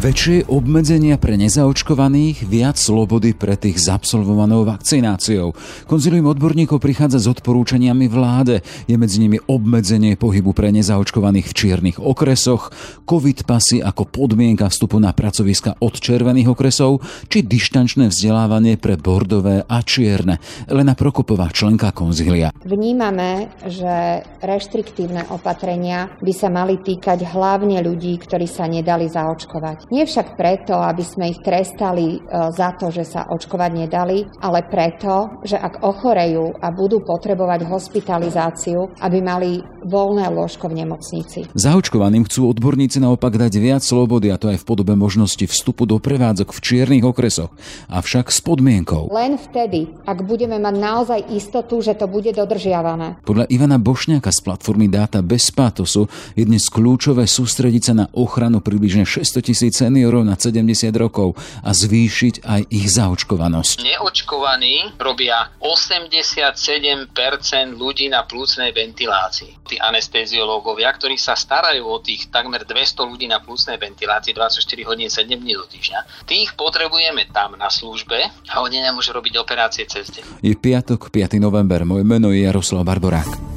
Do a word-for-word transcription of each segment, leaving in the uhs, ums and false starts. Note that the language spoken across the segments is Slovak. Väčšie obmedzenia pre nezaočkovaných, viac slobody pre tých s absolvovanou vakcináciou. Konzílium odborníkov prichádza s odporúčaniami vláde. Je medzi nimi obmedzenie pohybu pre nezaočkovaných v čiernych okresoch, covid pasy ako podmienka vstupu na pracoviska od červených okresov, či dištančné vzdelávanie pre bordové a čierne. Elena Prokopová, členka konzília. Vnímame, že reštriktívne opatrenia by sa mali týkať hlavne ľudí, ktorí sa nedali zaočkovať. Nie však preto, aby sme ich trestali za to, že sa očkovať nedali, ale preto, že ak ochorejú a budú potrebovať hospitalizáciu, aby mali voľné lôžko v nemocnici. Zaočkovaným chcú odborníci naopak dať viac slobody, a to aj v podobe možnosti vstupu do prevádzok v čiernych okresoch, avšak s podmienkou. Len vtedy, ak budeme mať naozaj istotu, že to bude dodržiavané. Podľa Ivana Bošňáka z platformy Data bez Pátosu je dnes kľúčové sústrediť sa na ochranu približne šesťstotisíc seniorov nad sedemdesiat rokov a zvýšiť aj ich zaočkovanosť. Neočkovaní robia osemdesiatsedem percent ľudí na plúcnej ventilácii. Tí anestéziológovia, ktorí sa starajú o tých takmer dvesto ľudí na plúcnej ventilácii dvadsaťštyri hodín sedem dní do týždňa, tých potrebujeme tam na službe a oni nemôžu robiť operácie cez deň. Je piatok, piateho november. Moje meno je Jaroslav Barborák.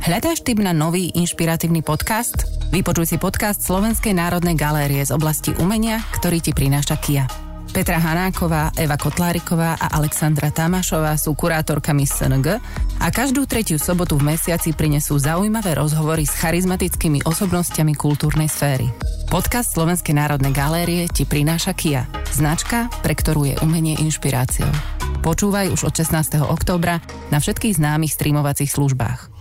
Hľadáš tip na nový inšpiratívny podcast? Vypočuj si podcast Slovenskej národnej galérie z oblasti umenia, ktorý ti prináša KIA. Petra Hanáková, Eva Kotláriková a Alexandra Tamášová sú kurátorkami es en gé a každú tretiu sobotu v mesiaci prinesú zaujímavé rozhovory s charizmatickými osobnostiami kultúrnej sféry. Podcast Slovenskej národnej galérie ti prináša KIA, značka, pre ktorú je umenie inšpiráciou. Počúvaj už od šestnásteho októbra na všetkých známych streamovacích službách.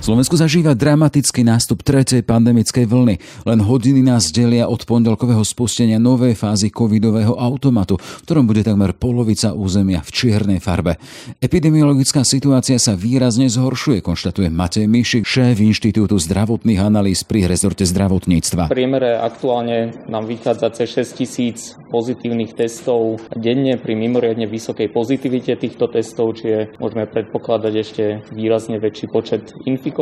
Slovensko zažíva dramatický nástup tretej pandemickej vlny. Len hodiny nás delia od pondelkového spustenia novej fázy covidového automatu, v ktorom bude takmer polovica územia v čiernej farbe. Epidemiologická situácia sa výrazne zhoršuje, konštatuje Matej Mišík, šéf Inštitútu zdravotných analýz pri rezorte zdravotníctva. V priemere aktuálne nám vychádza cez šesťtisíc pozitívnych testov denne pri mimoriadne vysokej pozitivite týchto testov, čiže môžeme predpokladať ešte výrazne väčší počet infikovaných.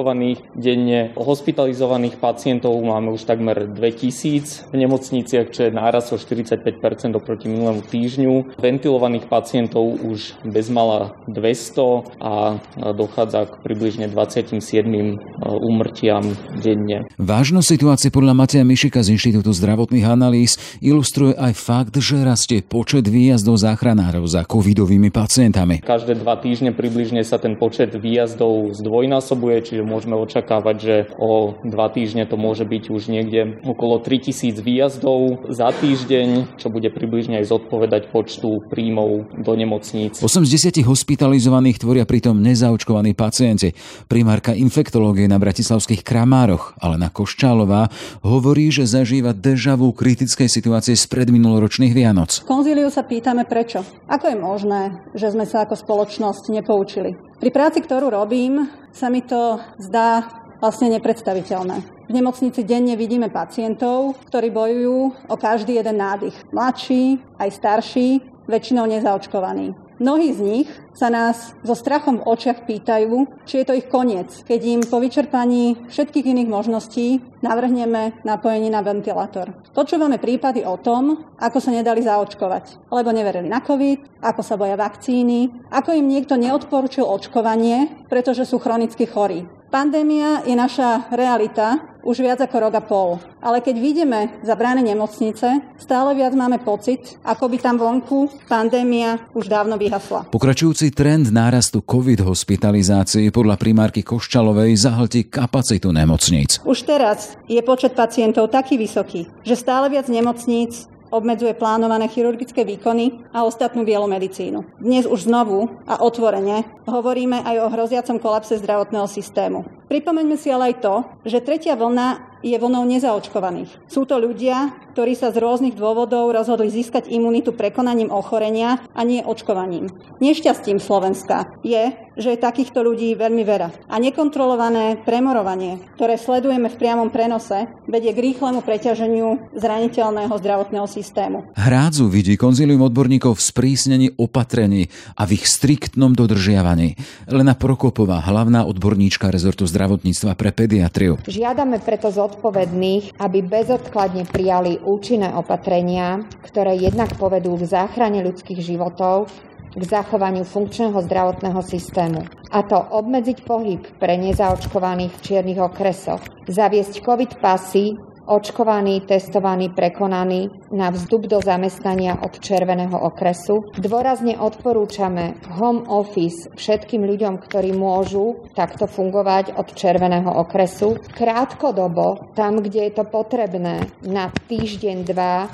Denne hospitalizovaných pacientov máme už takmer dvetisíc v nemocniciach, čo je nárast o štyridsaťpäť percent oproti minulému týždňu. Ventilovaných pacientov už bezmala dvesto a dochádza k približne dvadsaťsedem úmrtiam denne. Vážnosť situácie podľa Mateja Mišika z Inštitútu zdravotných analýz ilustruje aj fakt, že rastie počet výjazdov záchranárov za covidovými pacientami. Každé dva týždne približne sa ten počet výjazdov zdvojnásobuje, či môžeme očakávať, že o dva týždne to môže byť už niekde okolo tritisíc výjazdov za týždeň, čo bude približne aj zodpovedať počtu príjmov do nemocníc. osemdesiat hospitalizovaných tvoria pritom nezaočkovaní pacienti. Primárka infektológie na Bratislavských Kramároch, Alena Koščálová, hovorí, že zažíva déjà vu kritickej situácie spred minuloročných Vianoc. Konzíliu sa pýtame prečo. Ako je možné, že sme sa ako spoločnosť nepoučili? Pri práci, ktorú robím, sa mi to zdá vlastne nepredstaviteľné. V nemocnici denne vidíme pacientov, ktorí bojujú o každý jeden nádych. Mladší, aj starší, väčšinou nezaočkovaní. Mnohí z nich sa nás so strachom v očiach pýtajú, či je to ich koniec, keď im po vyčerpaní všetkých iných možností navrhneme napojenie na ventilátor. Počúvame prípady o tom, ako sa nedali zaočkovať, lebo neverili na COVID, ako sa boja vakcíny, ako im niekto neodporúčil očkovanie, pretože sú chronicky chorí. Pandémia je naša realita už viac ako rok a pol. Ale keď vidíme za brány nemocnice, stále viac máme pocit, ako by tam vonku pandémia už dávno vyhasla. Pokračujúci trend nárastu COVID hospitalizácií podľa primárky Koščalovej zahltí kapacitu nemocníc. Už teraz je počet pacientov taký vysoký, že stále viac nemocníc obmedzuje plánované chirurgické výkony a ostatnú bielu medicínu. Dnes už znovu a otvorene hovoríme aj o hroziacom kolapse zdravotného systému. Pripomeňme si ale aj to, že tretia vlna je vlnou nezaočkovaných. Sú to ľudia, ktorí sa z rôznych dôvodov rozhodli získať imunitu prekonaním ochorenia a nie očkovaním. Nešťastím Slovenska je, že je takýchto ľudí veľmi veľa. A nekontrolované premorovanie, ktoré sledujeme v priamom prenose, vedie k rýchlemu preťaženiu zraniteľného zdravotného systému. Hrádzu vidí konzílium odborníkov v sprísnení opatrení a v ich striktnom dodržiavaní. Elena Prokopová, hlavná odborníčka rezortu zdravotníctva pre pediatriu. Žiadame preto zodpovedných, aby bezodkladne prijali účinné opatrenia, ktoré jednak povedú k záchrane ľudských životov, k zachovaniu funkčného zdravotného systému. A to obmedziť pohyb pre nezaočkovaných v čiernych okresoch, zaviesť COVID pasy, očkovaný, testovaný, prekonaný na vstup do zamestnania od červeného okresu. Dôrazne odporúčame home office všetkým ľuďom, ktorí môžu takto fungovať od červeného okresu. Krátkodobo, tam, kde je to potrebné, na týždeň, dva,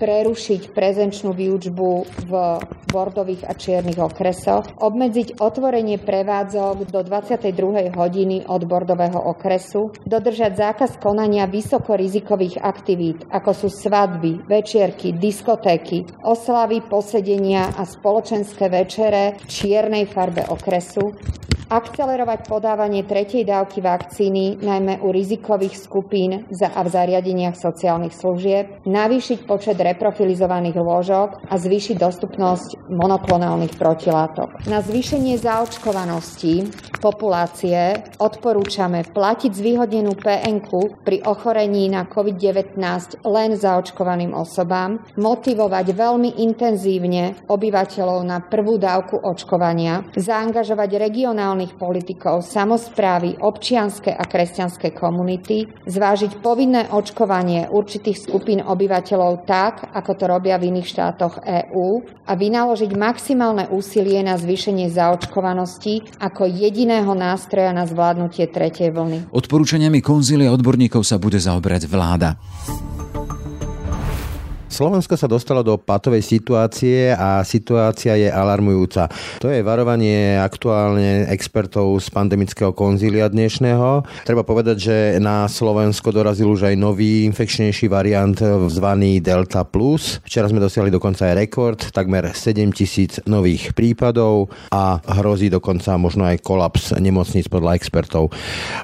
prerušiť prezenčnú výučbu v bordových a čiernych okresoch, obmedziť otvorenie prevádzok do dvadsiatej druhej hodiny od bordového okresu, dodržať zákaz konania vysokorizikových aktivít, ako sú svadby, večierky, diskotéky, oslavy, posedenia a spoločenské večere v čiernej farbe okresu, akcelerovať podávanie tretej dávky vakcíny, najmä u rizikových skupín za a v zariadeniach sociálnych služieb, navýšiť počet reprofilizovaných lôžok a zvýšiť dostupnosť monoklonálnych protilátok. Na zvýšenie zaočkovanosti populácie odporúčame platiť zvýhodnenú pé enku pri ochorení na COVID devätnásť len zaočkovaným osobám, motivovať veľmi intenzívne obyvateľov na prvú dávku očkovania, zaangažovať regionálne politikov, samosprávy, občianske a kresťanské komunity, zvážiť povinné očkovanie určitých skupín obyvateľov tak, ako to robia v iných štátoch EÚ a vynaložiť maximálne úsilie na zvýšenie zaočkovanosti ako jediného nástroja na zvládnutie tretej vlny. Odporúčaniami konzília odborníkov sa bude zaoberať vláda. Slovensko sa dostalo do patovej situácie a situácia je alarmujúca. To je varovanie aktuálne expertov z pandemického konzília dnešného. Treba povedať, že na Slovensko dorazil už aj nový infekčnejší variant zvaný Delta Plus. Včera sme dosiahli dokonca aj rekord, takmer sedem tisíc nových prípadov a hrozí dokonca možno aj kolaps nemocníc podľa expertov.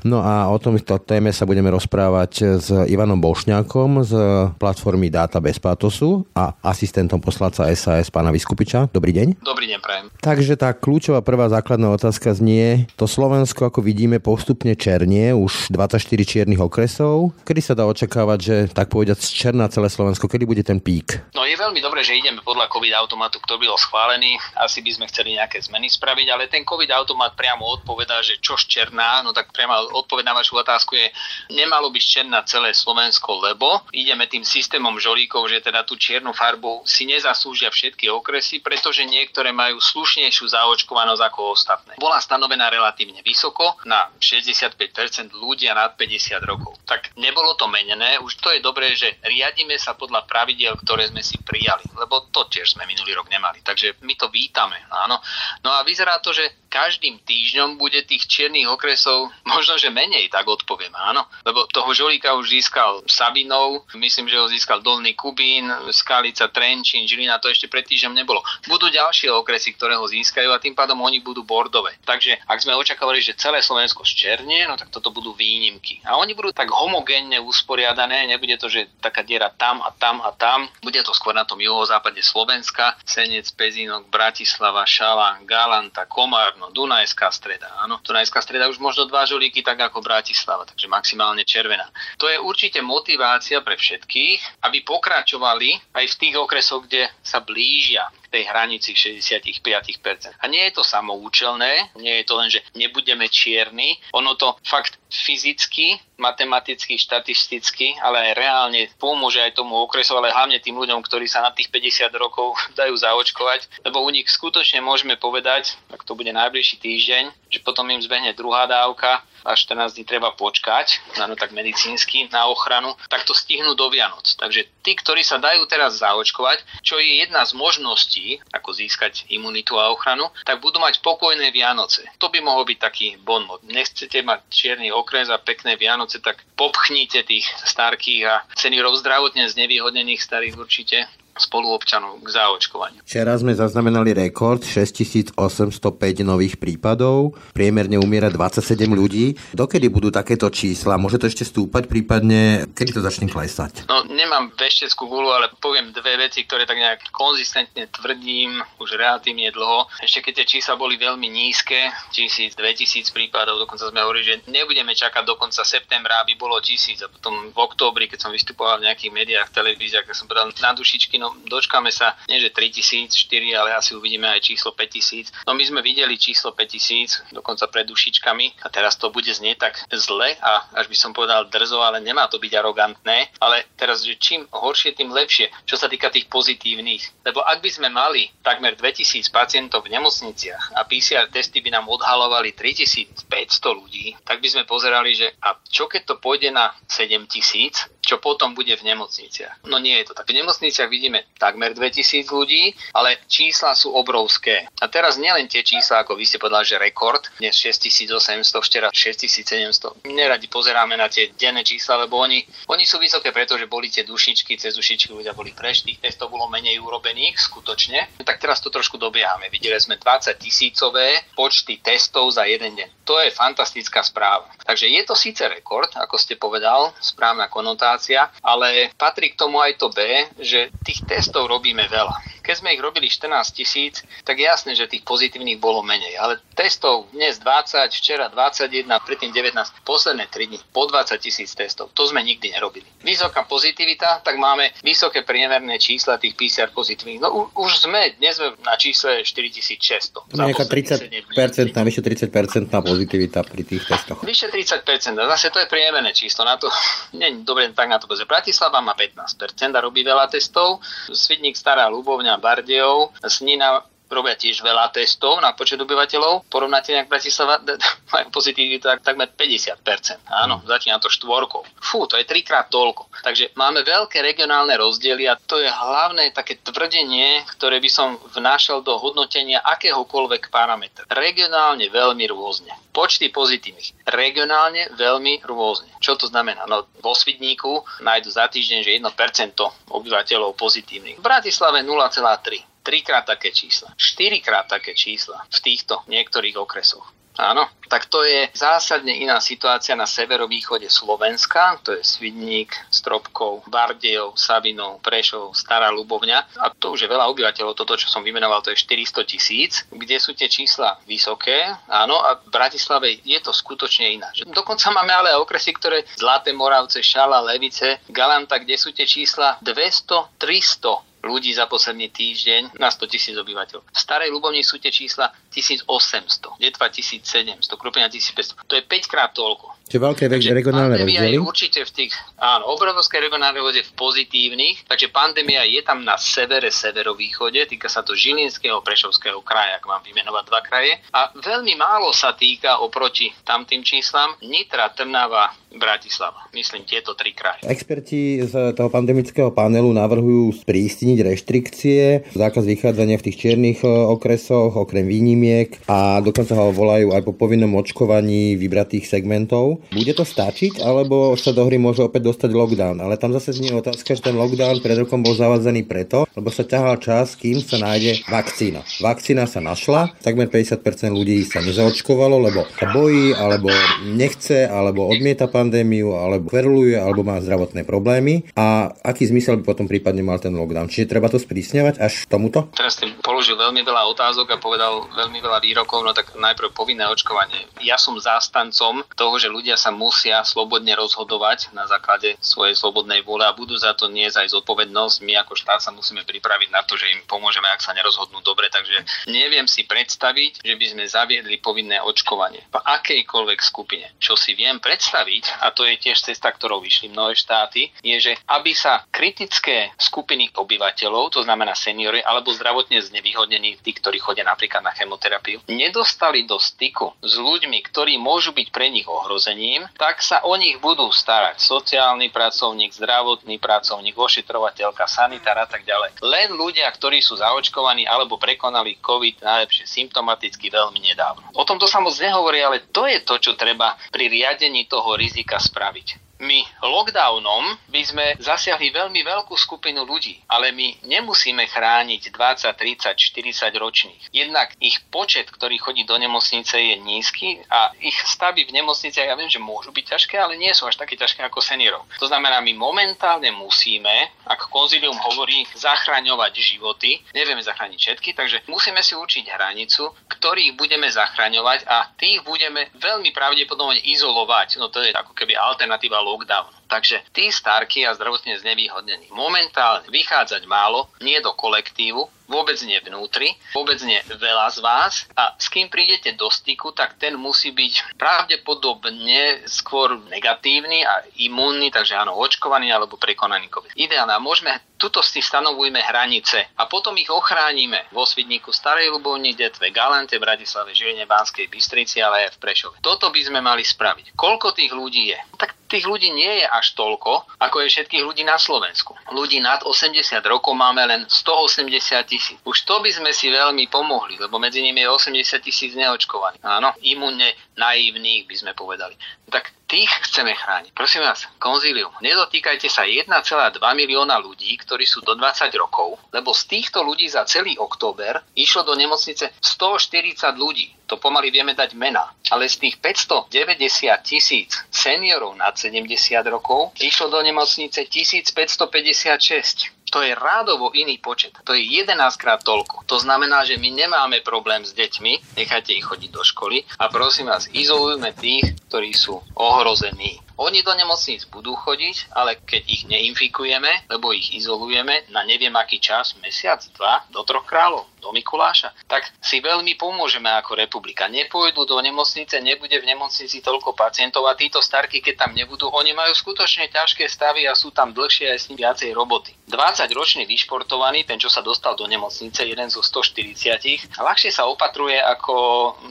No a o tomto téme sa budeme rozprávať s Ivanom Bošňákom z platformy Data bez Pátosu a asistentom poslanca es a es pána Viskupiča. Dobrý deň. Dobrý deň, prajem. Takže tá kľúčová prvá základná otázka znie, to Slovensko, ako vidíme, postupne černie, už dvadsaťštyri čiernych okresov. Kedy sa dá očakávať, že tak povediať černá celé Slovensko, kedy bude ten pík? No je veľmi dobré, že ideme podľa COVID automatu, ktorý bol schválený. Asi by sme chceli nejaké zmeny spraviť, ale ten COVID automat priamo odpovedá, že čo černá, no tak priamo odpoveď na vašu otázku je, nemalo by černá celé Slovensko, lebo ideme tým systémom žolíkov, že teda tú čiernu farbu si nezaslúžia všetky okresy, pretože niektoré majú slušnejšiu zaočkovanosť ako ostatné. Bola stanovená relatívne vysoko na šesťdesiatpäť percent ľudia nad päťdesiat rokov. Tak nebolo to menené, už to je dobré, že riadíme sa podľa pravidiel, ktoré sme si prijali, lebo to tiež sme minulý rok nemali. Takže my to vítame, áno. No a vyzerá to, že každým týždňom bude tých čiernych okresov možno, že menej, tak odpoviem, áno. Lebo toho žolíka už získal Sabinov, myslím, že ho získal Dolný Kubín, Skalica, Trenčín, Žilina, to ešte pred týždňom nebolo. Budú ďalšie okresy, ktoré ho získajú a tým pádom oni budú bordové. Takže ak sme očakávali, že celé Slovensko zčernie, no tak toto budú výnimky. A oni budú tak homogénne usporiadané, nebude to, že taká diera tam a tam a tam. Bude to skôr na tom juhozápade Slovenska, Senec, Pezínok, Bratislava, Šala, Galanta, Komárno, Dunajská streda, áno. Dunajská streda už možno dva žolíky, tak ako Bratislava, takže maximálne červená. To je určite motivácia pre všetkých, aby pokračovali aj v tých okresoch, kde sa blížia k tej hranici šesťdesiatpäť percent. A nie je to samoučelné, nie je to len, že nebudeme čierni, ono to fakt fyzicky, matematicky, štatisticky, ale aj reálne pomôže aj tomu okresu, ale hlavne tým ľuďom, ktorí sa na tých päťdesiat rokov dajú zaočkovať, lebo u nich skutočne môžeme povedať, tak to bude najbližší týždeň, že potom im zbehne druhá dávka a štrnásť dní treba počkať, no tak medicínsky, na ochranu, tak to stihnú do Vianoc. Takže tí, ktorí sa dajú teraz zaočkovať, čo je jedna z možností, ako získať imunitu a ochranu, tak budú mať pokojné Vianoce. To by mohol byť taký bonmot. Nechcete mať čierny okres a pekné Vianoce, tak popchnite tých starkých a seniorov zdravotne znevýhodnených starých určite spoluobčanov k zaočkovaniu. Včera sme zaznamenali rekord šesťtisícosemstopäť nových prípadov, priemerne umiera dvadsaťsedem ľudí. Dokedy budú takéto čísla? Môže to ešte stúpať, prípadne kedy to začne klesať? No, nemám vešteckú guľu, ale poviem dve veci, ktoré tak nejak konzistentne tvrdím už relatívne dlho. Ešte keď tie čísla boli veľmi nízke, tisíc, dvetisíc prípadov, dokonca sme hovorili, že nebudeme čakať do konca septembra, aby bolo tisíc, a potom v októbri, keď som vystupoval v nejakých médiách, televíziách, tak som povedal na dušičky, no dočkáme sa, nie že tri tisíc, štyri, ale asi uvidíme aj číslo päť tisíc. No my sme videli číslo päť tisíc, dokonca pred dušičkami, a teraz to bude znieť tak zle a až by som povedal drzo, ale nemá to byť arogantné, ale teraz, že čím horšie, tým lepšie, čo sa týka tých pozitívnych. Lebo ak by sme mali takmer dvetisíc pacientov v nemocniciach a pé cé er testy by nám odhalovali tritisícpäťsto ľudí, tak by sme pozerali, že a čo keď to pôjde na sedemtisíc, čo potom bude v nemocniciach. No nie je to tak. V nemocniciach vidíme takmer dvetisíc ľudí, ale čísla sú obrovské. A teraz nielen tie čísla, ako vy ste povedali, že rekord, dnes šesťtisícosemsto, včera šesťtisícsedemsto. Neradi pozeráme na tie denné čísla, lebo oni, oni sú vysoké, pretože boli tie dušičky, cez dušičky ľudia boli prešli, testov bolo menej urobených, skutočne. Tak teraz to trošku dobiehame. Videli sme dvadsaťtisícové počty testov za jeden deň. To je fantastická správa. Takže je to síce rekord, ako ste povedal, správna konotácia, ale patrí k tomu aj to B, že tých testov robíme veľa. Keď sme ich robili štrnásťtisíc, tak jasné, že tých pozitívnych bolo menej, ale testov dnes dvadsať, včera dvadsaťjeden, predtým devätnásť, posledné tri dni po dvadsaťtisíc testov. To sme nikdy nerobili. Vysoká pozitivita, tak máme vysoké priemerné čísla tých pé cé er pozitívnych. No už sme, dnes sme na čísle štyritisícšesťsto. Nejaká tridsať percent, vyše tridsať percent pozitivita pri tých testoch. Vyše tridsať percent, zase to je priemerné číslo. Na to nie, dobre, tak na to bude. Bratislava má pätnásť percent a robí veľa testov. Svidník, Stará Ľubovňa, Bardejov, Snina robia tiež veľa testov na počet obyvateľov. Porovnáte nejak Bratislava, majú pozitivitu takmer päťdesiat percent. Áno, začína to štvorkou. Fú, to je trikrát toľko. Takže máme veľké regionálne rozdiely a to je hlavné také tvrdenie, ktoré by som vnášal do hodnotenia akéhokoľvek parametra. Regionálne veľmi rôzne. Počty pozitívnych. Regionálne veľmi rôzne. Čo to znamená? No, vo Svidníku nájdu za týždeň, že jedno percento obyvateľov pozitívnych. V Bratislave nula celá tri. Trikrát také čísla, štyrikrát také čísla v týchto niektorých okresoch. Áno, tak to je zásadne iná situácia na severovýchode Slovenska, to je Svidník, Stropkov, Bardejov, Sabinov, Prešov, Stará Ľubovňa. A to už je veľa obyvateľov, toto, čo som vymenoval, to je štyristotisíc, kde sú tie čísla vysoké, áno, a v Bratislave je to skutočne ináč. Dokonca máme ale okresy, ktoré Zlaté Moravce, Šala, Levice, Galanta, kde sú tie čísla dvesto, tristo ľudí za posledný týždeň na stotisíc obyvateľov. V Starej Ľubovni sú tie čísla tisícosemsto, Detva tisícsedemsto, Krupina tisícpäťsto. To je päťkrát toľko. Čiže veľké takže regionálne rozdiely. Určite v tých, áno, obrovské regionálne rozdiely v pozitívnych, takže pandémia je tam na severe, severovýchode, týka sa to Žilinského, Prešovského kraja, ak mám vymenovať dva kraje. A veľmi málo sa týka oproti tamtým číslam Nitra, Trnava, Bratislava. Myslím tieto tri kraje. Experti z toho pandemického panelu navrhujú sprísniť reštrikcie, zákaz vychádzania v tých čiernych okresoch, okrem výnimiek, a dokonca ho volajú aj po povinnom očkovaní vybratých segmentov. Bude to stačiť, alebo sa do hry môže opäť dostať lockdown? Ale tam zase znie otázka, že ten lockdown pred rokom bol zavádzaný preto, lebo sa ťahal čas, kým sa nájde vakcína. Vakcína sa našla, takmer päťdesiat percent ľudí sa nezaočkovalo, lebo sa bojí, alebo nechce, alebo odmieta pandémiu, alebo kveruluje, alebo má zdravotné problémy. A aký zmysel by potom prípadne mal ten lockdown? Čiže treba to sprísňovať až tomuto? Teraz tým položil veľmi veľa otázok a povedal veľmi veľa výrokov, no tak najprv povinné očkovanie. Ja som zástancom toho, že ľudia ľudia sa musia slobodne rozhodovať na základe svojej slobodnej vôle a budú za to niesť aj zodpovednosť. My ako štát sa musíme pripraviť na to, že im pomôžeme, ak sa nerozhodnú dobre. Takže neviem si predstaviť, že by sme zaviedli povinné očkovanie v akejkoľvek skupine. Čo si viem predstaviť, a to je tiež cesta, ktorou vyšli mnohé štáty, je, že aby sa kritické skupiny obyvateľov, to znamená seniori alebo zdravotne znevýhodnení, tí, ktorí chodia napríklad na chemoterapiu, nedostali do styku s ľuďmi, ktorí môžu byť pre nich ohrození, tak sa o nich budú starať sociálny pracovník, zdravotný pracovník, ošetrovateľka, sanitár a tak ďalej. Len ľudia, ktorí sú zaočkovaní alebo prekonali COVID, najlepšie symptomaticky, veľmi nedávno. O tomto sa moc nehovorí, ale to je to, čo treba pri riadení toho rizika spraviť. My lockdownom by sme zasiahli veľmi veľkú skupinu ľudí, ale my nemusíme chrániť dvadsať, tridsať, štyridsať ročných. Jednak ich počet, ktorý chodí do nemocnice, je nízky a ich stavy v nemocniciach, ja viem, že môžu byť ťažké, ale nie sú až také ťažké ako seniorov. To znamená, my momentálne musíme, ak konzílium hovorí, zachraňovať životy. Nevieme zachrániť všetky, takže musíme si určiť hranicu, ktorých budeme zachraňovať a tých budeme veľmi pravdepodobne izolovať. No to je ako keby alternatíva lockdown. Takže tí starky a zdravotne znevýhodnení momentálne vychádzať málo, nie do kolektívu, vôbec nie vnútri, vôbec nie veľa z vás a s kým prídete do styku, tak ten musí byť pravdepodobne skôr negatívny a imúnny, takže áno, očkovaný alebo prekonaný COVID. Ideálne, môžeme, tuto si stanovujme hranice a potom ich ochránime vo Svidníku, Starej Ľubovni, Detve, Galante, Bratislave, Žiline, Banskej Bystrici, ale aj v Prešove. Toto by sme mali spraviť. Koľko tých ľudí je? Tak tých ľudí nie je až toľko, ako je všetkých ľudí na Slovensku. Ľudí nad osemdesiat rokov máme len stoosemdesiat tisíc. Už to by sme si veľmi pomohli, lebo medzi nimi je osemdesiat tisíc neočkovaných. Áno, imunne naivných by sme povedali. Tak tých chceme chrániť. Prosím vás, konzílium, nedotýkajte sa jeden celá dva milióna ľudí, ktorí sú do dvadsať rokov, lebo z týchto ľudí za celý október išlo do nemocnice stoštyridsať ľudí. To pomaly vieme dať mená. Ale z tých päťstodeväťdesiat tisíc seniorov nad sedemdesiat rokov išlo do nemocnice tisícpäťstopäťdesiatšesť. To je rádovo iný počet. To je jedenásťkrát toľko. To znamená, že my nemáme problém s deťmi, nechajte ich chodiť do školy a prosím vás, izolujme tých, ktorí sú ohrození. Oni do nemocníc budú chodiť, ale keď ich neinfikujeme, lebo ich izolujeme na neviem aký čas, mesiac, dva, do Troch kráľov, do Mikuláša, tak si veľmi pomôžeme ako republika. Nepôjdu do nemocnice, nebude v nemocnici toľko pacientov a títo starky, keď tam nebudú, oni majú skutočne ťažké stavy a sú tam dlhšie aj s ním viacej roboty. dvadsaťročný vyšportovaný, ten čo sa dostal do nemocnice, jeden zo stoštyridsať, ľahšie sa opatruje ako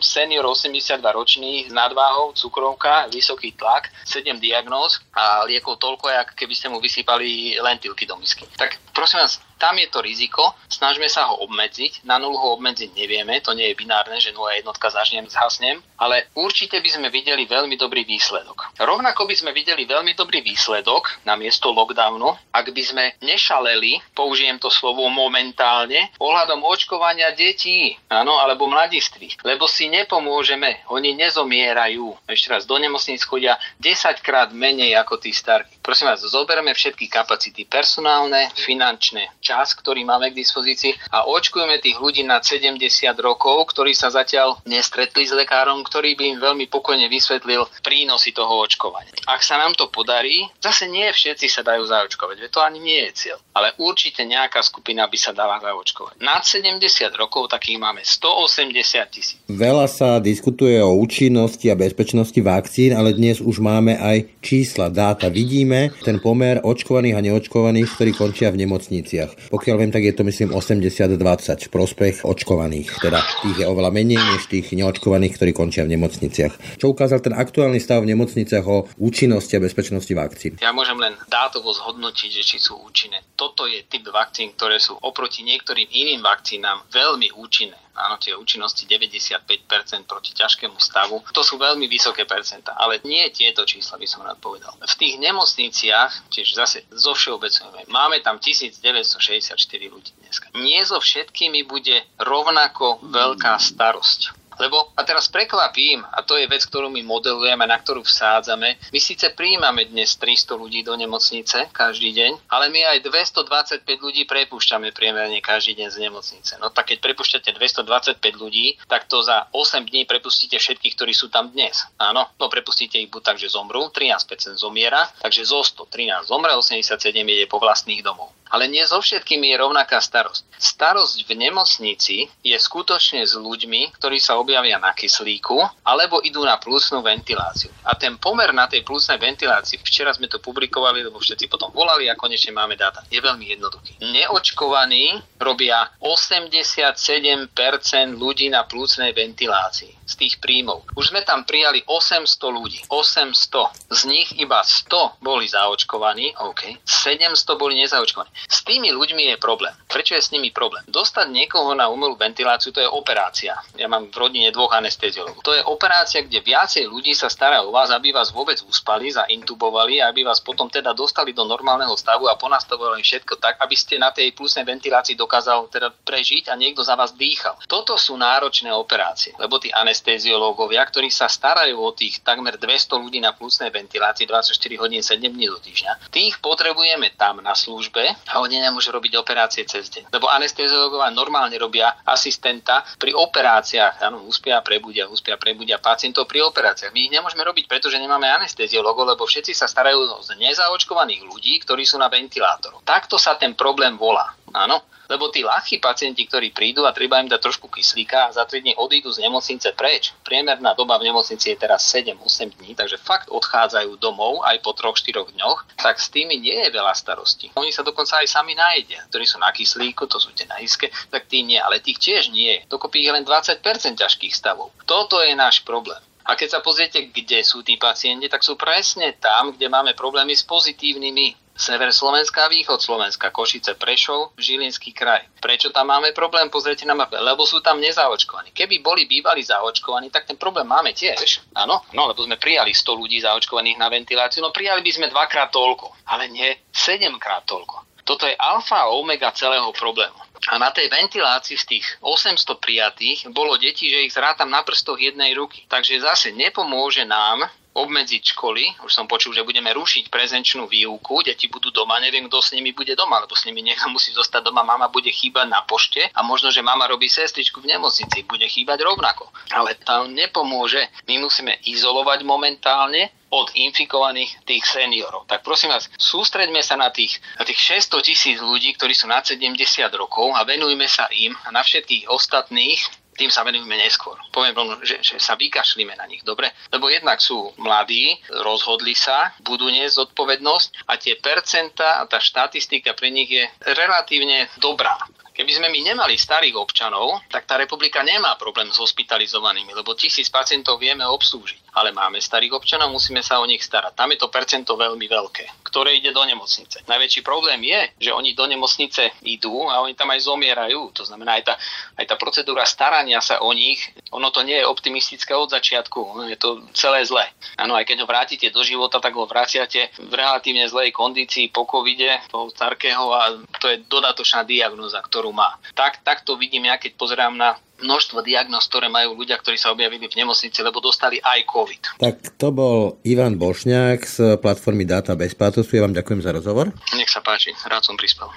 senior osemdesiatdvaročný s nadváhou, cukrovka, vysoký tlak, sedem diagnóz a liekov toľko, ako keby ste mu vysypali lentilky do misky. Tak prosím vás, tam je to riziko, snažme sa ho obmedziť, na nulu ho obmedziť nevieme, to nie je binárne, že nula jednotka začnem, zhasnem, ale určite by sme videli veľmi dobrý výsledok. Rovnako by sme videli veľmi dobrý výsledok namiesto lockdownu, ak by sme nešaleli, použijem to slovo momentálne, ohľadom očkovania detí, áno, alebo mladistvých, lebo si nepomôžeme, oni nezomierajú. Ešte raz, do nemocníc chodia desaťkrát menej ako tí starí. Prosím vás, zoberme všetky kapacity personálne, finančné, čas, ktorý máme k dispozícii a očkujeme tých ľudí nad sedemdesiat rokov, ktorí sa zatiaľ nestretli s lekárom, ktorý by im veľmi pokojne vysvetlil prínosy toho očkovania. Ak sa nám to podarí, zase nie všetci sa dajú zaočkovať, veď to ani nie je cieľ, ale určite nejaká skupina by sa dala zaočkovať. Nad sedemdesiat rokov takých máme stoosemdesiat tisíc. Veľa sa diskutuje o účinnosti a bezpečnosti vakcín, ale dnes už máme aj čísla, dáta, vidíme ten pomer očkovaných a neočkovaných, ktorí končia v nemocniciach. Pokiaľ viem, tak je to myslím osemdesiat dvadsať v prospech očkovaných. Teda tých je oveľa menej než tých neočkovaných, ktorí končia v nemocniciach. Čo ukázal ten aktuálny stav v nemocniciach o účinnosti a bezpečnosti vakcín? Ja môžem len dátovo zhodnotiť, že či sú účinné. Toto je typ vakcín, ktoré sú oproti niektorým iným vakcínám veľmi účinné. Áno, tie účinnosti deväťdesiatpäť percent proti ťažkému stavu. To sú veľmi vysoké percentá, ale nie tieto čísla by som rád povedal. V tých nemocniciach, čiže zase zo všeobecujeme, máme tam tisícdeväťstošesťdesiatštyri ľudí dneska. Nie so všetkými bude rovnako veľká starosť. Lebo, a teraz prekvapím, a to je vec, ktorú my modelujeme, na ktorú vsádzame, my síce prijímame dnes tristo ľudí do nemocnice každý deň, ale my aj dvestodvadsaťpäť ľudí prepúšťame priemerne každý deň z nemocnice. No tak keď prepúšťate dvestodvadsaťpäť ľudí, tak to za osem dní prepustíte všetkých, ktorí sú tam dnes. Áno, no prepustíte ich buď tak, že zomrú, trinásť percent zomiera, takže zo sto trinásť zomre, osemdesiatsedem ide po vlastných domov. Ale nie so všetkými je rovnaká starosť. Starosť v nemocnici je skutočne s ľuďmi, ktorí sa objavia na kyslíku, alebo idú na plúcnú ventiláciu. A ten pomer na tej plúcnej ventilácii, včera sme to publikovali, lebo všetci potom volali a konečne máme dáta, je veľmi jednoduchý. Neočkovaní robia osemdesiatsedem percent ľudí na plúcnej ventilácii z tých príjmov. Už sme tam prijali osemsto ľudí. osemsto. Z nich iba sto boli zaočkovaní, OK. sedemsto boli nezaočkovaní. S tými ľuďmi je problém. Prečo je s nimi problém? Dostať niekoho na umelú ventiláciu, to je operácia. Ja mám v rodine dvoch anesteziologov. To je operácia, kde viacej ľudí sa stará o vás, aby vás vôbec uspali, zaintubovali, aby vás potom teda dostali do normálneho stavu a ponastavovali všetko tak, aby ste na tej plusnej ventilácii dokázal teda prežiť a niekto za vás dýchal. Toto sú náročné operácie, lebo tí anesteziológovia, ktorí sa starajú o tých takmer dvesto ľudí na plusnej ventilácii dvadsaťštyri hodín sedem dní do týždňa, tých potrebujeme tam na službe. A oni nemôžu robiť operácie cez deň. Lebo anesteziológovia normálne robia asistenta pri operáciách. Áno, uspia, prebudia, uspia, prebudia pacientov pri operáciách. My ich nemôžeme robiť, pretože nemáme anesteziológov, lebo všetci sa starajú o nezaočkovaných ľudí, ktorí sú na ventilátoroch. Takto sa ten problém volá. Áno. Lebo tí ľahkí pacienti, ktorí prídu a treba im dať trošku kyslíka, za tri dni odídu z nemocnice preč. Priemerná doba v nemocnici je teraz sedem až osem dní, takže fakt odchádzajú domov aj po troch až štyroch dňoch, tak s tými nie je veľa starosti. Oni sa dokonca aj sami nájdia, ktorí sú na kyslíku, to sú tie na iske, tak tí nie, ale tých tiež nie je. Dokopy ich len dvadsať percent ťažkých stavov. Toto je náš problém. A keď sa pozriete, kde sú tí pacienti, tak sú presne tam, kde máme problémy s pozitívnymi. Sever Slovenska, východ Slovenska, Košice, Prešov, Žilinský kraj. Prečo tam máme problém? Pozrite na mape. Lebo sú tam nezaočkovaní. Keby boli bývali zaočkovaní, tak ten problém máme tiež. Áno, no lebo sme prijali sto ľudí zaočkovaných na ventiláciu, no prijali by sme dvakrát toľko, ale nie sedemkrát toľko. Toto je alfa a omega celého problému. A na tej ventilácii z tých osemsto prijatých bolo detí, že ich zrátam na prstoch jednej ruky. Takže zase nepomôže nám obmedziť školy. Už som počul, že budeme rušiť prezenčnú výuku. Deti budú doma, neviem, kto s nimi bude doma, lebo s nimi niekto musí zostať doma. Mama bude chýbať na pošte a možno, že mama robí sestričku v nemocnici. Bude chýbať rovnako. Ale tam nepomôže. My musíme izolovať momentálne od infikovaných tých seniorov. Tak prosím vás, sústreďme sa na tých, na tých šesťsto tisíc ľudí, ktorí sú nad sedemdesiat rokov a venujme sa im a na všetkých ostatných, tým sa venujme neskôr. Poviem vám, že, že sa vykašlíme na nich, dobre? Lebo jednak sú mladí, rozhodli sa, budú niesť zodpovednosť a tie percentá a tá štatistika pre nich je relatívne dobrá. Keby sme my nemali starých občanov, tak tá republika nemá problém s hospitalizovanými, lebo tisíc pacientov vieme obslúžiť. Ale máme starých občanov, musíme sa o nich starať. Tam je to percento veľmi veľké, ktoré ide do nemocnice. Najväčší problém je, že oni do nemocnice idú a oni tam aj zomierajú. To znamená, aj tá, aj tá procedúra starania sa o nich, ono to nie je optimistické od začiatku, je to celé zlé. Áno, aj keď ho vrátite do života, tak ho vraciate v relatívne zlej kondícii po covide, toho starkého, a to je dodatočná diagnóza, ktorú má. Tak, tak to vidím ja, keď pozerám na množstvo diagnóz, ktoré majú ľudia, ktorí sa objavili v nemocnici, lebo dostali aj COVID. Tak to bol Ivan Bošňák z platformy Data bez Pátosu. Ja vám ďakujem za rozhovor. Nech sa páči, rád som prispel.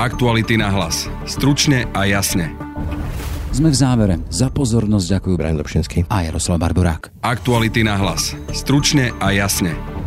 Aktuality na hlas. Stručne a jasne. Sme v závere. Za pozornosť ďakujú Branislav Šenský a Jaroslav Barborák. Aktuality na hlas. Stručne a jasne.